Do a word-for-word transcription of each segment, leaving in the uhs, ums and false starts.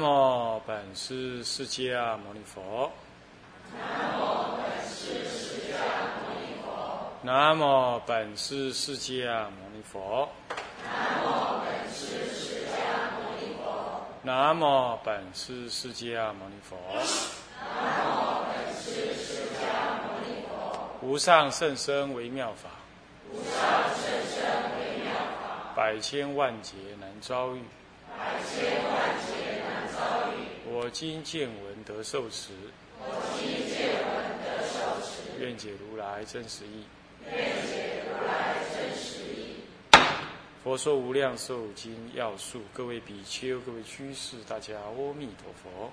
南无本师释迦牟尼佛。南无本师释迦牟尼佛。南无本师释迦牟尼佛。南无本师释迦牟尼佛。南无本师释迦牟尼佛。南无本师释迦牟尼佛。无上甚深微妙法，无上甚深微妙法，百千万劫难遭遇，百千万劫。我今见闻得受持，我今见闻得受持，愿解如来真实义，愿解如来真实义。佛说无量寿经要素，各位比丘，各位居士，大家阿弥陀佛。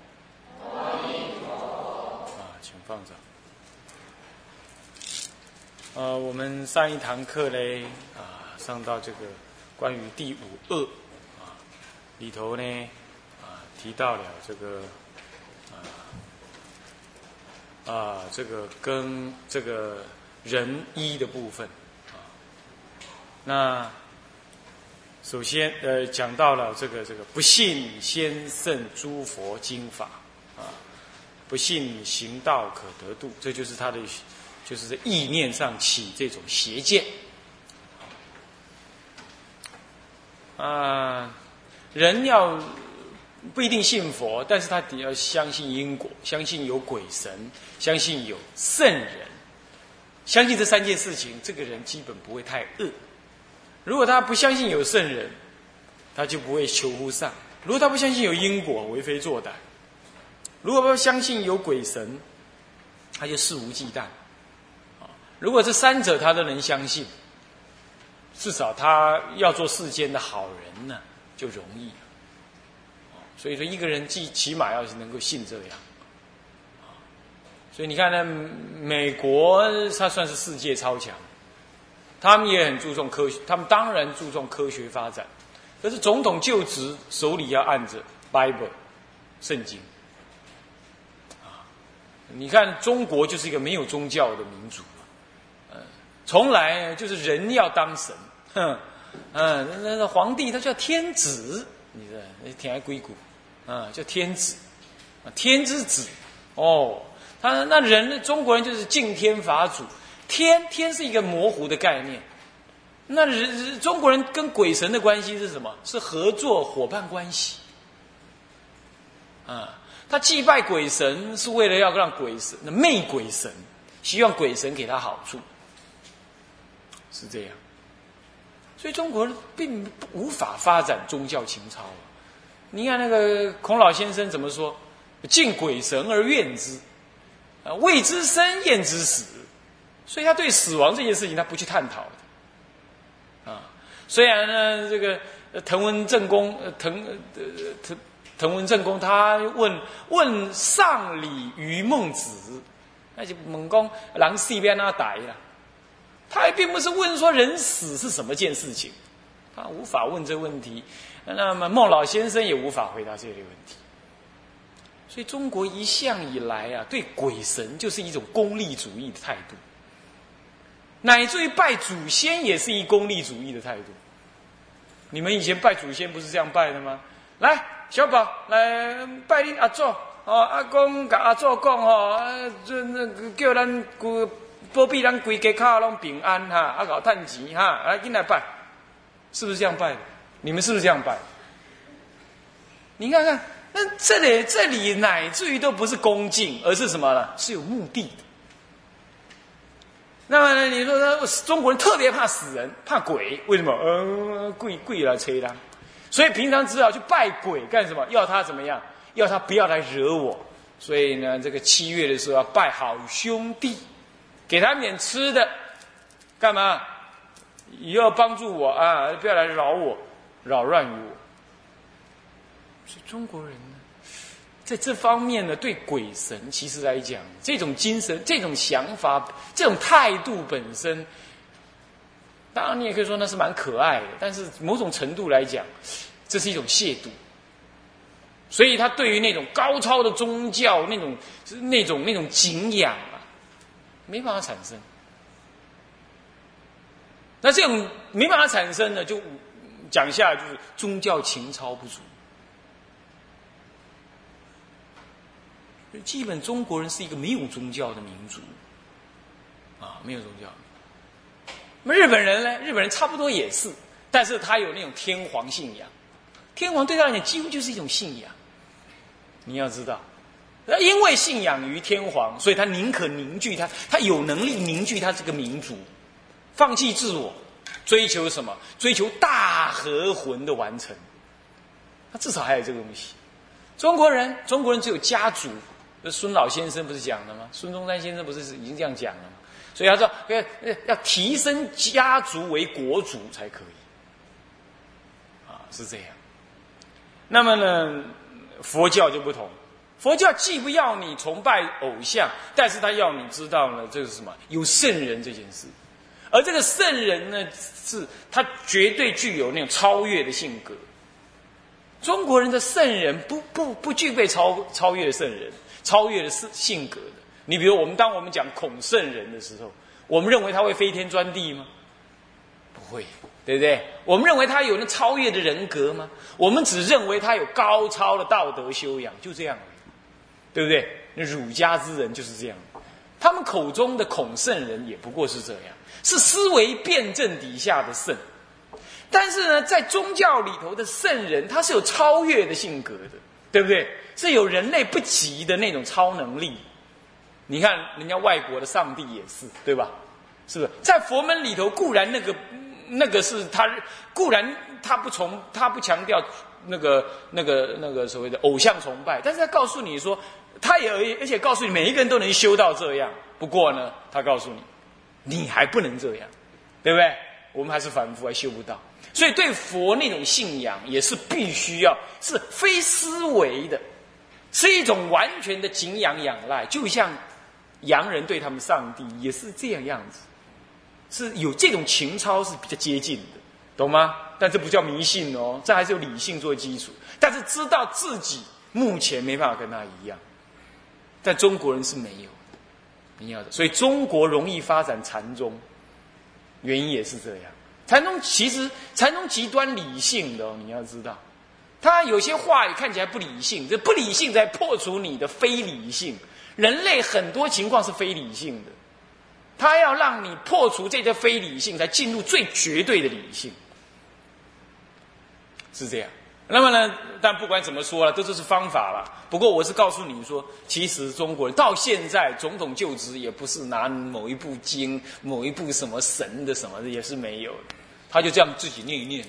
阿弥陀佛。啊，请放掌。呃，我们上一堂课嘞，啊，上到这个关于第五恶啊里头呢。提到了这个啊啊，这个跟这个人医的部分啊。那首先呃讲到了这个这个不信先圣诸佛经法啊，不信行道可得度，这就是他的就是在意念上起这种邪见啊，人要。不一定信佛，但是他得要相信因果，相信有鬼神，相信有圣人，相信这三件事情，这个人基本不会太恶。如果他不相信有圣人，他就不会求乎上；如果他不相信有因果，为非作歹；如果不相信有鬼神，他就肆无忌惮。如果这三者他都能相信，至少他要做世间的好人呢，就容易了。所以说，一个人既起码要是能够信这样，所以你看呢，美国它算是世界超强，他们也很注重科学，他们当然注重科学发展。可是总统就职手里要按着 Bible 圣经啊，你看中国就是一个没有宗教的民族，嗯，从来就是人要当神，嗯嗯，那个皇帝他叫天子。你这你挺爱硅谷，啊，叫天子，天之子，哦，他那人中国人就是敬天法祖，天天是一个模糊的概念，那人中国人跟鬼神的关系是什么？是合作伙伴关系，啊，他祭拜鬼神是为了要让鬼神媚鬼神，希望鬼神给他好处，是这样。所以中国并无法发展宗教情操。你看那个孔老先生怎么说？敬鬼神而怨之，啊，畏之生，厌之死。所以他对死亡这件事情，他不去探讨的。啊，虽然呢，这个滕文正公，滕滕滕文正公，他问问上礼于孟子，那就问讲人死要哪代啦？他还并不是问说人死是什么件事情，他无法问这问题，那么孟老先生也无法回答这类问题。所以中国一向以来啊，对鬼神就是一种功利主义的态度，乃至于拜祖先也是一功利主义的态度。你们以前拜祖先不是这样拜的吗？来，小宝来拜你阿祖，哦，阿公跟阿祖讲哦，叫咱古。保庇咱规家口拢平安哈，啊搞趁钱哈，来进来拜，是不是这样拜的？你们是不是这样拜？你看看，那这里这里乃至于都不是恭敬，而是什么呢？是有目的的。那么呢，你说呢？中国人特别怕死人，怕鬼，为什么？呃，鬼鬼来催啦，所以平常只好去拜鬼干什么？要他怎么样？要他不要来惹我。所以呢，这个七月的时候要拜好兄弟。给他们点吃的，干嘛？以后帮助我啊，不要来扰我，扰乱于我。所以中国人呢，在这方面呢，对鬼神其实来讲，这种精神、这种想法、这种态度本身，当然你也可以说那是蛮可爱的，但是某种程度来讲，这是一种亵渎。所以他对于那种高超的宗教、那种、那种、那种敬仰。没办法产生，那这种没办法产生呢，就讲下来就是宗教情操不足。所以基本中国人是一个没有宗教的民族，啊，没有宗教。那么日本人呢？日本人差不多也是，但是他有那种天皇信仰，天皇对他来讲几乎就是一种信仰。你要知道，那因为信仰于天皇，所以他宁可凝聚他，他有能力凝聚他这个民族，放弃自我，追求什么？追求大和魂的完成。他至少还有这个东西。中国人，中国人只有家族。孙老先生不是讲了吗？孙中山先生不是已经这样讲了吗？所以他说要要提升家族为国族才可以，啊，是这样。那么呢，佛教就不同，佛教既不要你崇拜偶像，但是他要你知道呢，这是什么？有圣人这件事。而这个圣人呢，是他绝对具有那种超越的性格。中国人的圣人不不不具备超超越圣人。超越了性格的，你比如我们当我们讲孔圣人的时候，我们认为他会飞天钻地吗？不会，对不对？我们认为他有那超越的人格吗？我们只认为他有高超的道德修养，就这样，对不对？那儒家之人就是这样，他们口中的孔圣人也不过是这样，是思维辩证底下的圣。但是呢，在宗教里头的圣人，他是有超越的性格的，对不对？是有人类不及的那种超能力。你看人家外国的上帝也是，对吧？是不是在佛门里头固然那个那个是他固然他不从他不强调那个那个那个所谓的偶像崇拜，但是他告诉你说，他也而且告诉你每一个人都能修到这样。不过呢，他告诉你你还不能这样，对不对？我们还是凡夫，还修不到。所以对佛那种信仰也是必须要是非思维的，是一种完全的敬仰仰赖，就像洋人对他们上帝也是这样样子，是有这种情操是比较接近的，懂吗？但这不叫迷信哦，这还是有理性做基础，但是知道自己目前没办法跟他一样，但中国人是没有的，你要的。所以中国容易发展禅宗，原因也是这样。禅宗其实禅宗极端理性的哦，你要知道。他有些话也看起来不理性，这不理性才破除你的非理性。人类很多情况是非理性的，他要让你破除这些非理性，才进入最绝对的理性，是这样。那么呢，但不管怎么说了，这就是方法了。不过我是告诉你说，其实中国人到现在总统就职也不是拿某一部经、某一部什么神的什么的，也是没有的，他就这样自己念一念。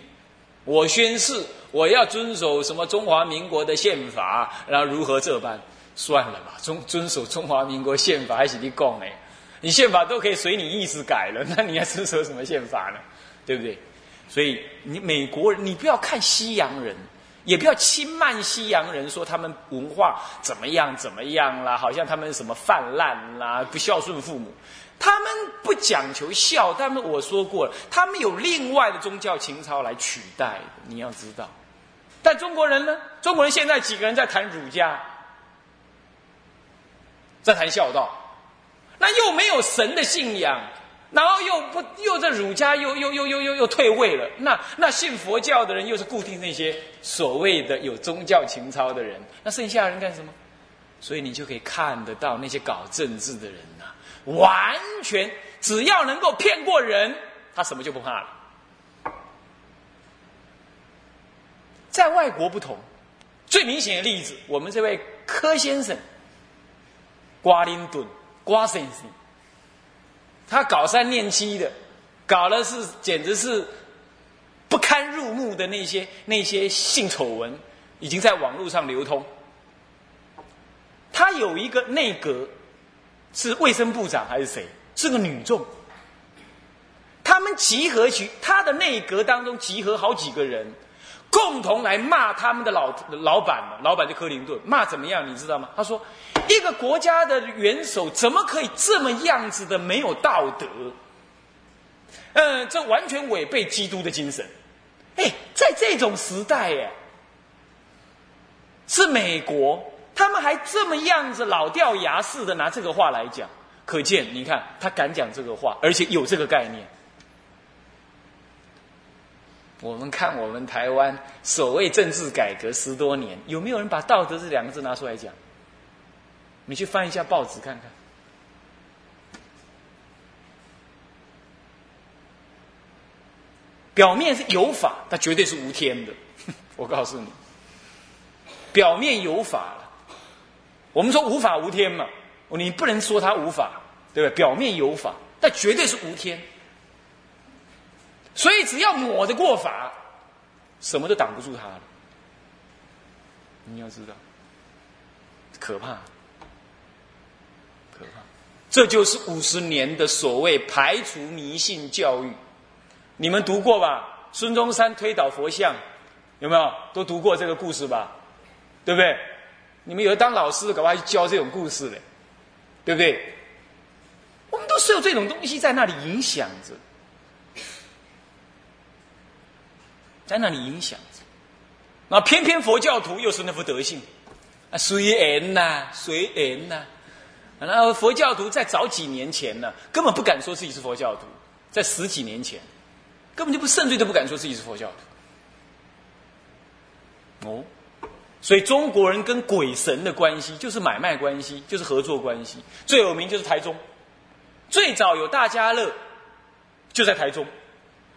我宣誓，我要遵守什么中华民国的宪法，然后如何这般？算了吧，遵遵守中华民国宪法还是你讲哎，你宪法都可以随你意思改了，那你还遵守什么宪法呢？对不对？所以你美国人，你不要看西洋人，也不要轻慢西洋人，说他们文化怎么样怎么样啦，好像他们什么泛滥啦，不孝顺父母。他们不讲求孝，他们我说过了，他们有另外的宗教情操来取代，你要知道。但中国人呢？中国人现在几个人在谈儒家，在谈孝道，那又没有神的信仰，然后又不又在儒家又又又又又又退位了。那那信佛教的人又是固定那些所谓的有宗教情操的人，那剩下的人干什么？所以你就可以看得到那些搞政治的人啊。完全只要能够骗过人，他什么就不怕了。在外国不同，最明显的例子，我们这位柯先生，瓜林顿瓜先生，他搞三念七的，搞的是简直是不堪入目的那些那些性丑闻，已经在网络上流通。他有一个内阁。是卫生部长还是谁？是个女众。他们集合起，他的内阁当中集合好几个人，共同来骂他们的老老板嘛。老板就克林顿，骂怎么样？你知道吗？他说，一个国家的元首怎么可以这么样子的没有道德？嗯、呃，这完全违背基督的精神。哎，在这种时代，哎，是美国。他们还这么样子老掉牙似的拿这个话来讲，可见你看他敢讲这个话，而且有这个概念。我们看我们台湾所谓政治改革十多年，有没有人把道德这两个字拿出来讲？你去翻一下报纸看看，表面是有法，它绝对是无天的。我告诉你，表面有法了，我们说无法无天嘛，你不能说它无法，对不对？表面有法，但绝对是无天。所以只要抹得过法，什么都挡不住它了。你要知道，可怕，可怕！这就是五十年的所谓排除迷信教育。你们读过吧？孙中山推倒佛像，有没有？都读过这个故事吧？对不对？你们有的当老师的，搞不好去教这种故事嘞，对不对？我们都是有这种东西在那里影响着，在那里影响着。那偏偏佛教徒又是那副德性，啊，随缘呐，随缘呐。那佛教徒在早几年前呢，根本不敢说自己是佛教徒，在十几年前。根本就不甚至都不敢说自己是佛教徒哦，所以中国人跟鬼神的关系就是买卖关系，就是合作关系。最有名就是台中，最早有大家乐就在台中。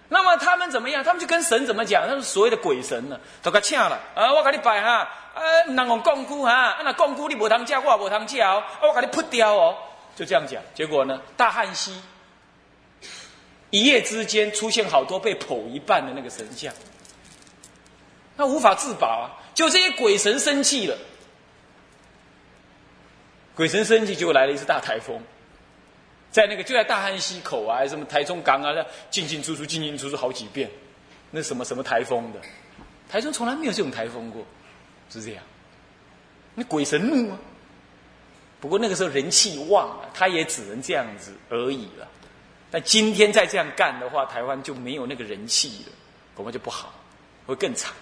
那么他们怎么样？他们就跟神怎么讲？那是所谓的鬼神呢、啊，都给请了啊！我给你拜哈，啊，人讲供姑哈，啊，那供姑你无通吃，我无通吃哦，啊，我给你扑掉哦，就这样讲。结果呢，大汉溪。一夜之间出现好多被剖一半的那个神像，那无法自保啊！就这些鬼神生气了，鬼神生气，结果来了一次大台风，在那个就在大汉溪口啊，什么台中港啊，进进出出，进进出出好几遍，那什么什么台风的，台中从来没有这种台风过，是这样，那鬼神怒啊！不过那个时候人气旺啊，他也只能这样子而已了。但今天再这样干的话，台湾就没有那个人气了，恐怕就不好，会更惨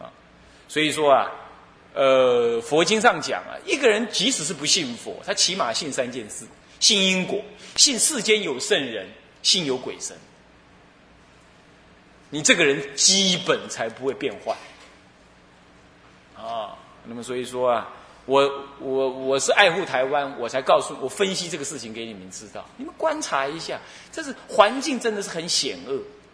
啊！所以说啊，呃，佛经上讲啊，一个人即使是不信佛，他起码信三件事：信因果，信世间有圣人，信有鬼神。你这个人基本才不会变坏啊！那么所以说啊，我我我是爱护台湾，我才告诉我分析这个事情给你们知道。你们观察一下，这是环境真的是很险恶。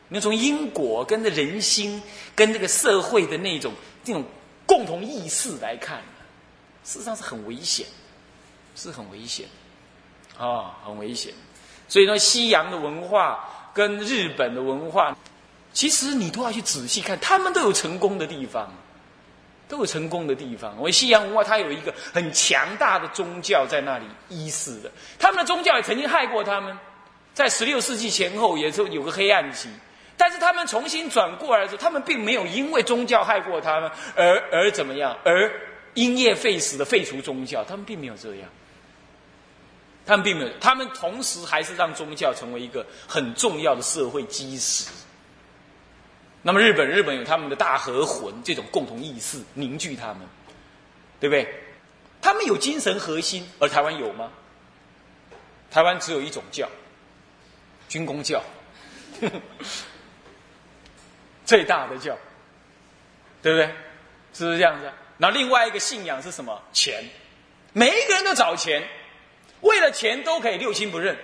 你们从因果跟人心跟这个社会的那种这种共同意识来看，事实上是很危险，是很危险啊、哦，很危险。所以说，西洋的文化跟日本的文化，其实你都要去仔细看，他们都有成功的地方。都有成功的地方。我西洋文化它有一个很强大的宗教在那里依恃的，他们的宗教也曾经害过他们，在十六世纪前后也是有个黑暗期，但是他们重新转过来的时候，他们并没有因为宗教害过他们而而怎么样而因噎废食的废除宗教，他们并没有这样，他们并没有，他们同时还是让宗教成为一个很重要的社会基石。那么日本，日本有他们的大和魂这种共同意识凝聚他们，对不对？他们有精神核心，而台湾有吗？台湾只有一种教，军功教，呵呵，最大的教，对不对？是不是这样子？然后另外一个信仰是什么？钱，每一个人都找钱，为了钱都可以六亲不认，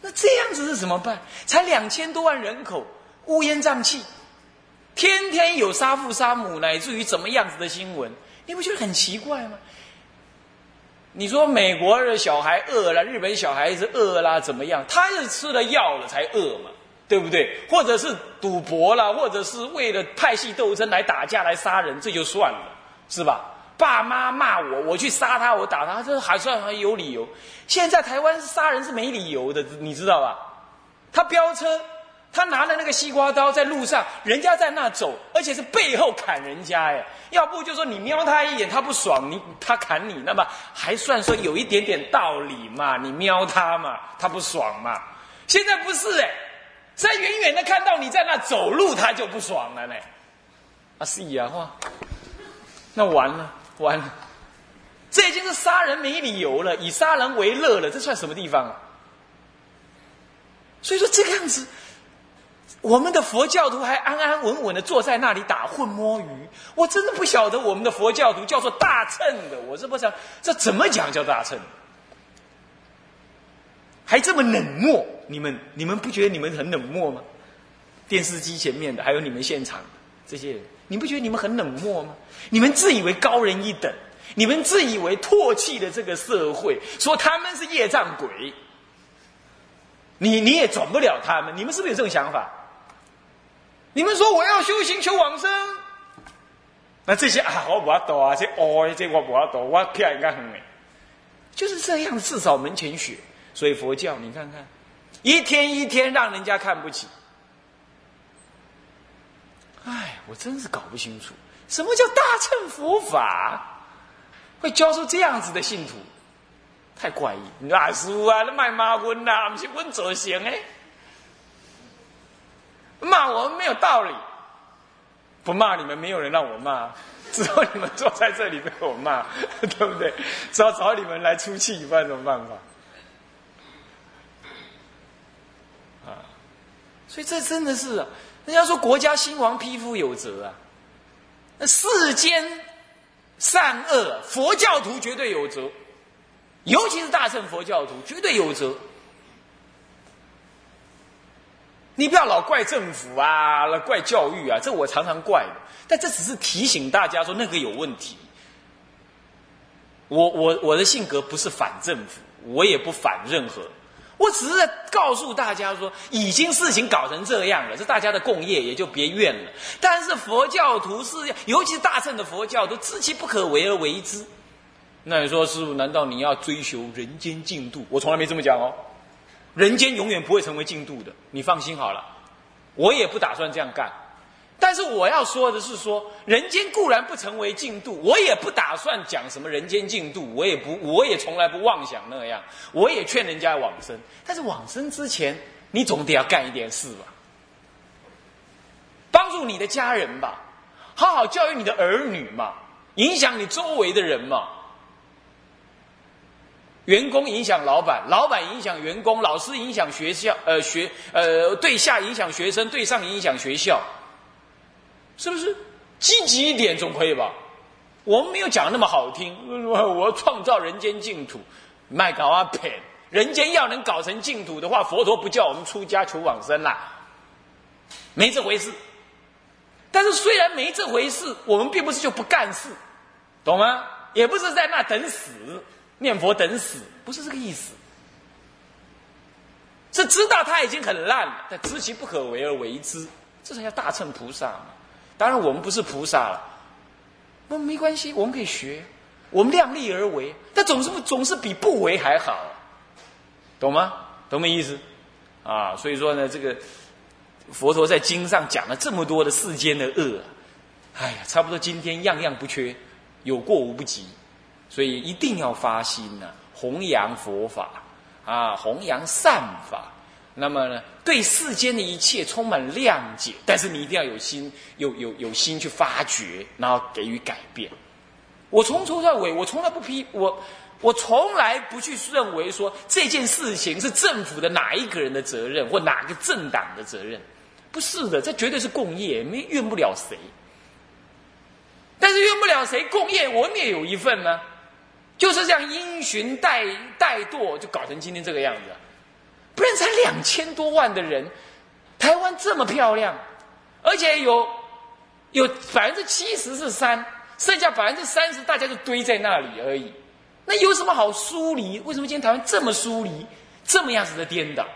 那这样子是怎么办？才两千多万人口。乌烟瘴气，天天有杀父杀母，乃至于怎么样子的新闻，你不觉得很奇怪吗？你说美国的小孩饿了，日本小孩子饿了，怎么样？他是吃了药了才饿嘛，对不对？或者是赌博了，或者是为了派系斗争来打架来杀人，这就算了，是吧？爸妈骂我，我去杀他，我打他，这还算还有理由。现在台湾杀人是没理由的，你知道吧？他飙车。他拿了那个西瓜刀在路上，人家在那走，而且是背后砍人家，哎，要不就说你瞄他一眼，他不爽，你他砍你，那么还算说有一点点道理嘛，你瞄他嘛，他不爽嘛。现在不是哎，现在远远的看到你在那走路，他就不爽了呢。啊是呀哈，那完了完了，这已经是杀人没理由了，以杀人为乐了，这算什么地方啊？所以说这个样子。我们的佛教徒还安安稳稳的坐在那里打混摸鱼，我真的不晓得我们的佛教徒叫做大乘的，我是不想这怎么讲叫大乘，还这么冷漠，你们你们不觉得你们很冷漠吗？电视机前面的，还有你们现场的这些人，你不觉得你们很冷漠吗？你们自以为高人一等，你们自以为唾弃的这个社会，说他们是业障鬼，你你也转不了他们，你们是不是有这种想法？你们说我要修行求往生，那这些啊我不要懂啊，这哦这我不要懂，我骗人家很美，就是这样自扫门前雪。所以佛教你看看，一天一天让人家看不起。哎，我真是搞不清楚，什么叫大乘佛法，会教授这样子的信徒，太怪异。你说阿叔啊，你卖骂我呐，不是我造成的。骂我们没有道理，不骂你们没有人让我骂，只有你们坐在这里被我骂，对不对？只要找你们来出气，不然怎么办法？啊，所以这真的是，人家说国家兴亡匹夫有责啊，那世间善恶，佛教徒绝对有责，尤其是大乘佛教徒绝对有责。你不要老怪政府啊，老怪教育啊，这我常常怪的。但这只是提醒大家说那个有问题。我我我的性格不是反政府，我也不反任何，我只是告诉大家说，已经事情搞成这样了，是大家的共业，也就别怨了。但是佛教徒是，尤其是大乘的佛教徒，知其不可为而为之。那你说师父，难道你要追求人间净土？我从来没这么讲哦。人间永远不会成为净土的，你放心好了，我也不打算这样干。但是我要说的是说，人间固然不成为净土，我也不打算讲什么人间净土，我也不，我也从来不妄想那样，我也劝人家往生。但是往生之前，你总得要干一点事吧，帮助你的家人吧，好好教育你的儿女嘛，影响你周围的人嘛。员工影响老板，老板影响员工，老师影响学校，呃学呃对下影响学生，对上影响学校，是不是？积极一点总可以吧？我们没有讲那么好听，我要创造人间净土，卖搞啊骗！人间要能搞成净土的话，佛陀不叫我们出家求往生啦，没这回事。但是虽然没这回事，我们并不是就不干事，懂吗？也不是在那等死。念佛等死不是这个意思，是知道他已经很烂了，但知其不可为而为之，这才叫大乘菩萨嘛。当然我们不是菩萨了，那没关系，我们可以学，我们量力而为，但总是总是比不为还好，懂吗？懂没意思啊？所以说呢，这个佛陀在经上讲了这么多的世间的恶，哎呀，差不多今天样样不缺，有过无不及。所以一定要发心呢、啊，弘扬佛法啊，弘扬善法。那么呢，对世间的一切充满谅解，但是你一定要有心，有有有心去发掘，然后给予改变。我从头到尾，我从来不批我，我从来不去认为说这件事情是政府的哪一个人的责任或哪个政党的责任，不是的，这绝对是共业，没怨不了谁。但是怨不了谁，共业我们也有一份呢、啊。就是这样因循怠怠惰，就搞成今天这个样子、啊。不然才两千多万的人，台湾这么漂亮，而且有有百分之七十是山，剩下百分之三十大家就堆在那里而已。那有什么好疏离？为什么今天台湾这么疏离，这么样子的颠倒？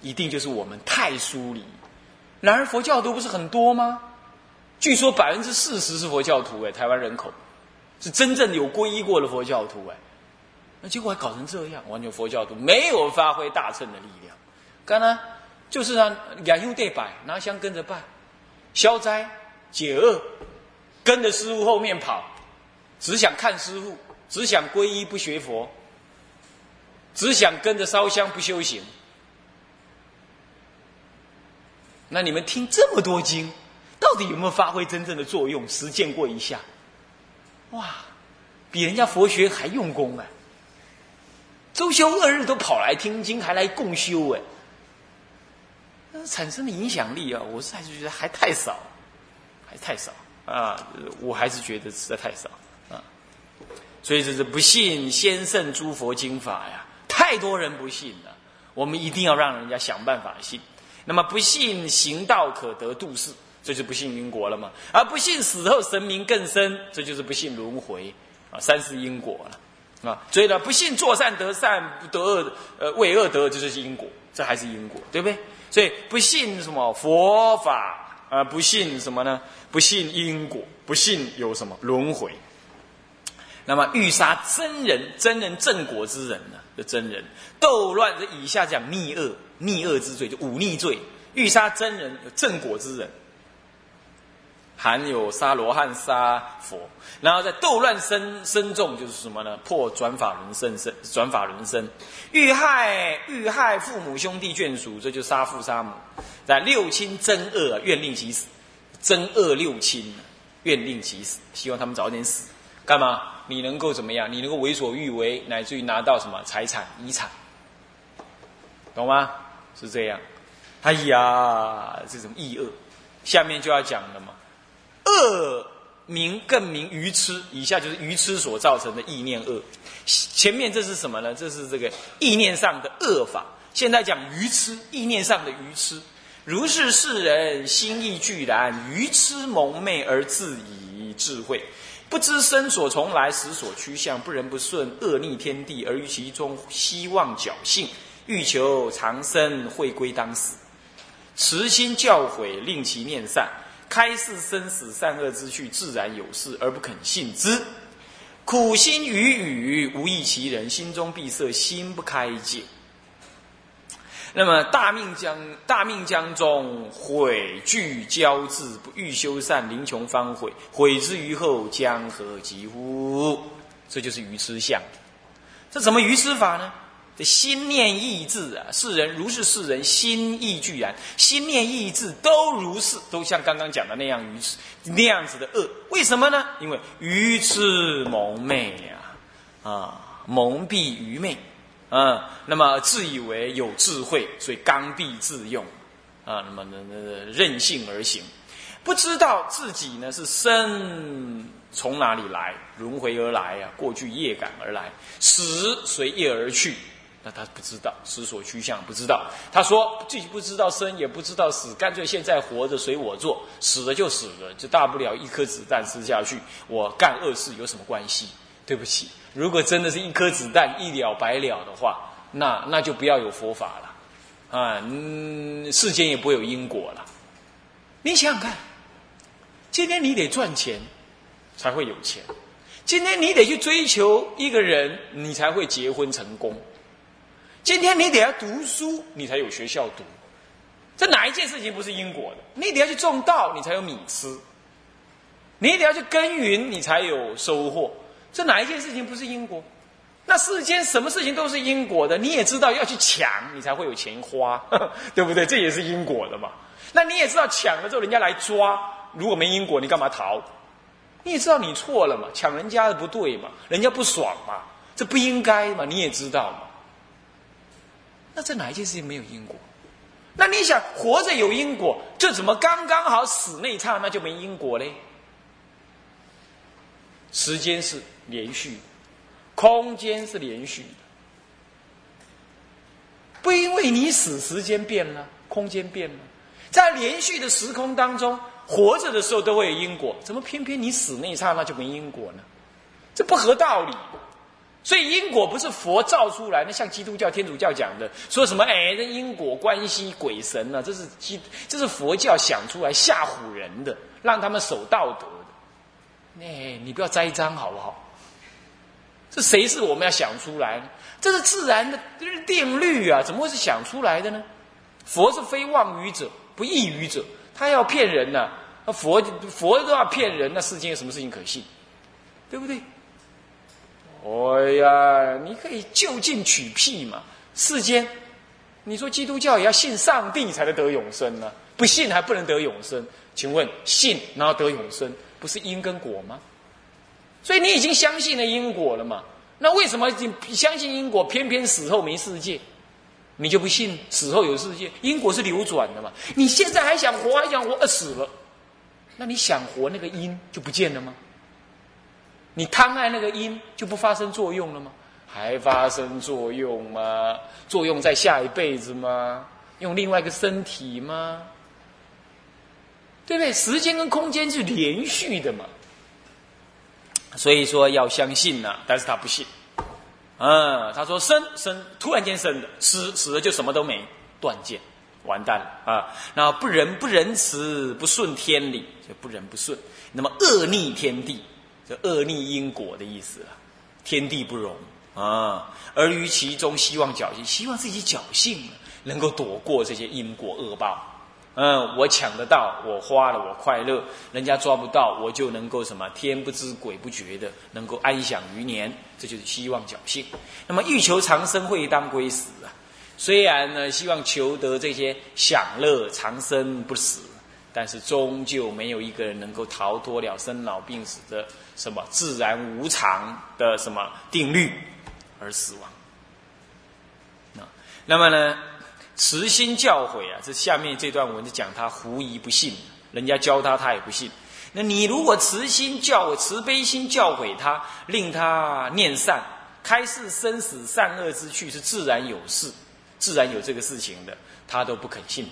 一定就是我们太疏离。然而佛教徒不是很多吗？据说百分之四十是佛教徒，哎，台湾人口。是真正有皈依过的佛教徒哎，那结果还搞成这样，完全佛教徒没有发挥大乘的力量。干呢，就是啊，雅优对拜，拿香跟着拜，消灾解厄，跟着师父后面跑，只想看师父，只想皈依不学佛，只想跟着烧香不修行。那你们听这么多经，到底有没有发挥真正的作用？实践过一下？哇，比人家佛学还用功啊！周休二日都跑来听经，还来共修哎、啊。产生的影响力啊，我是还是觉得还太少，还太少啊！我还是觉得实在太少啊！所以这是不信先圣诸佛经法呀，太多人不信了。我们一定要让人家想办法信。那么不信行道可得度世，这就不信因果了嘛。而不信死后神明更深，这就是不信轮回啊，三世因果了。啊，所以呢，不信做善得善，不得恶呃为恶得恶，这就是因果，这还是因果，对不对？所以不信什么佛法啊、呃，不信什么呢？不信因果，不信有什么轮回。那么欲杀真人，真人正果之人呢、啊？这真人斗乱，这以下讲逆恶，逆恶之罪就忤逆罪。欲杀真人，正果之人，含有杀罗汉、杀佛，然后在斗乱身身众，就是什么呢？破转法轮身身，转法轮身，遇害遇害父母兄弟眷属，这就杀父杀母。在六亲真恶，愿令其死，真恶六亲，愿令其死，希望他们早点死。干嘛？你能够怎么样？你能够为所欲为，乃至于拿到什么财产、遗产，懂吗？是这样。哎呀，这种异恶，下面就要讲了嘛。恶名更名愚痴，以下就是愚痴所造成的意念恶。前面这是什么呢？这是这个意念上的恶法。现在讲愚痴，意念上的愚痴。如是世人心意俱然，愚痴蒙昧而自以智慧，不知身所从来，识所趋向，不仁不顺，恶逆天地，而于其中希望侥幸，欲求长生，会归当死。慈心教诲，令其念善，开示生死善恶之趣，自然有事而不肯信之。苦心于语，无益其人，心中闭塞，心不开解。那么大命将大命将中，悔惧交至，不欲修善，临穷方悔，悔之于后，将何及乎？这就是愚痴相。这怎么愚痴法呢？这心念意志啊，世人如是世人心意俱然，心念意志都如是，都像刚刚讲的那样愚痴，那样子的恶。为什么呢？因为愚痴蒙昧啊，啊，蒙蔽愚昧。嗯，那么自以为有智慧，所以刚愎自用，啊，那么任性而行，不知道自己呢是生从哪里来，轮回而来啊，过去业感而来，死随业而去，那他不知道死所趋向，不知道。他说自己不知道生，也不知道死，干脆现在活着随我做，死了就死了，就大不了一颗子弹吃下去，我干恶事有什么关系？对不起，如果真的是一颗子弹一了百了的话，那那就不要有佛法了啊、嗯！世间也不会有因果了。你想想看，今天你得赚钱才会有钱，今天你得去追求一个人，你才会结婚成功，今天你得要读书，你才有学校读，这哪一件事情不是因果的？你得要去种稻，你才有米吃，你得要去耕耘，你才有收获，这哪一件事情不是因果？那世间什么事情都是因果的，你也知道要去抢，你才会有钱花，呵呵，对不对？这也是因果的嘛。那你也知道抢了之后人家来抓，如果没因果你干嘛逃？你也知道你错了嘛，抢人家的不对嘛，人家不爽嘛，这不应该嘛，你也知道嘛。那这哪一件事情没有因果？那你想活着有因果，这怎么刚刚好死那一刹那就没因果嘞？时间是连续的，空间是连续的，不因为你死，时间变了，空间变了，在连续的时空当中，活着的时候都会有因果，怎么偏偏你死那一刹那就没因果呢？这不合道理。所以因果不是佛造出来的，像基督教、天主教讲的，说什么哎，这因果关系、鬼神啊，这是基，这是佛教想出来吓唬人的，让他们守道德。哎，你不要栽赃好不好？这谁是我们要想出来呢？这是自然的定律啊，怎么会是想出来的呢？佛是非妄语者，不异语者，他要骗人呢、啊，佛佛都要骗人，那世间有什么事情可信？对不对？哎呀，你可以就近取辟嘛。世间，你说基督教也要信上帝才能得永生呢、啊，不信还不能得永生。请问信然后得永生？不是因跟果吗？所以你已经相信了因果了嘛？那为什么相信因果，偏偏死后没世界？你就不信死后有世界？因果是流转的嘛，你现在还想活，还想活，呃、啊，死了，那你想活那个因就不见了吗？你贪爱那个因就不发生作用了吗？还发生作用吗？作用在下一辈子吗？用另外一个身体吗？对不对？时间跟空间是连续的嘛，所以说要相信呐、啊，但是他不信。嗯，他说生生突然间生的，死死了就什么都没，断见，完蛋了啊！那不仁不仁慈，不顺天理，就不仁不顺。那么恶逆天地，这恶逆因果的意思了、啊，天地不容啊！而于其中希望侥幸，希望自己侥幸能够躲过这些因果恶报。嗯，我抢得到，我花了，我快乐；人家抓不到，我就能够什么天不知鬼不觉的，能够安享余年，这就是希望侥幸。那么欲求长生，会当归死啊！虽然呢，希望求得这些享乐、长生不死，但是终究没有一个人能够逃脱了生老病死的什么自然无常的什么定律而死亡。那么呢？慈心教诲啊，这下面这段文字讲他狐疑不信，人家教他他也不信。那你如果慈心教诲、慈悲心教诲他，令他念善，开示生死善恶之趣是自然有事，自然有这个事情的，他都不肯信。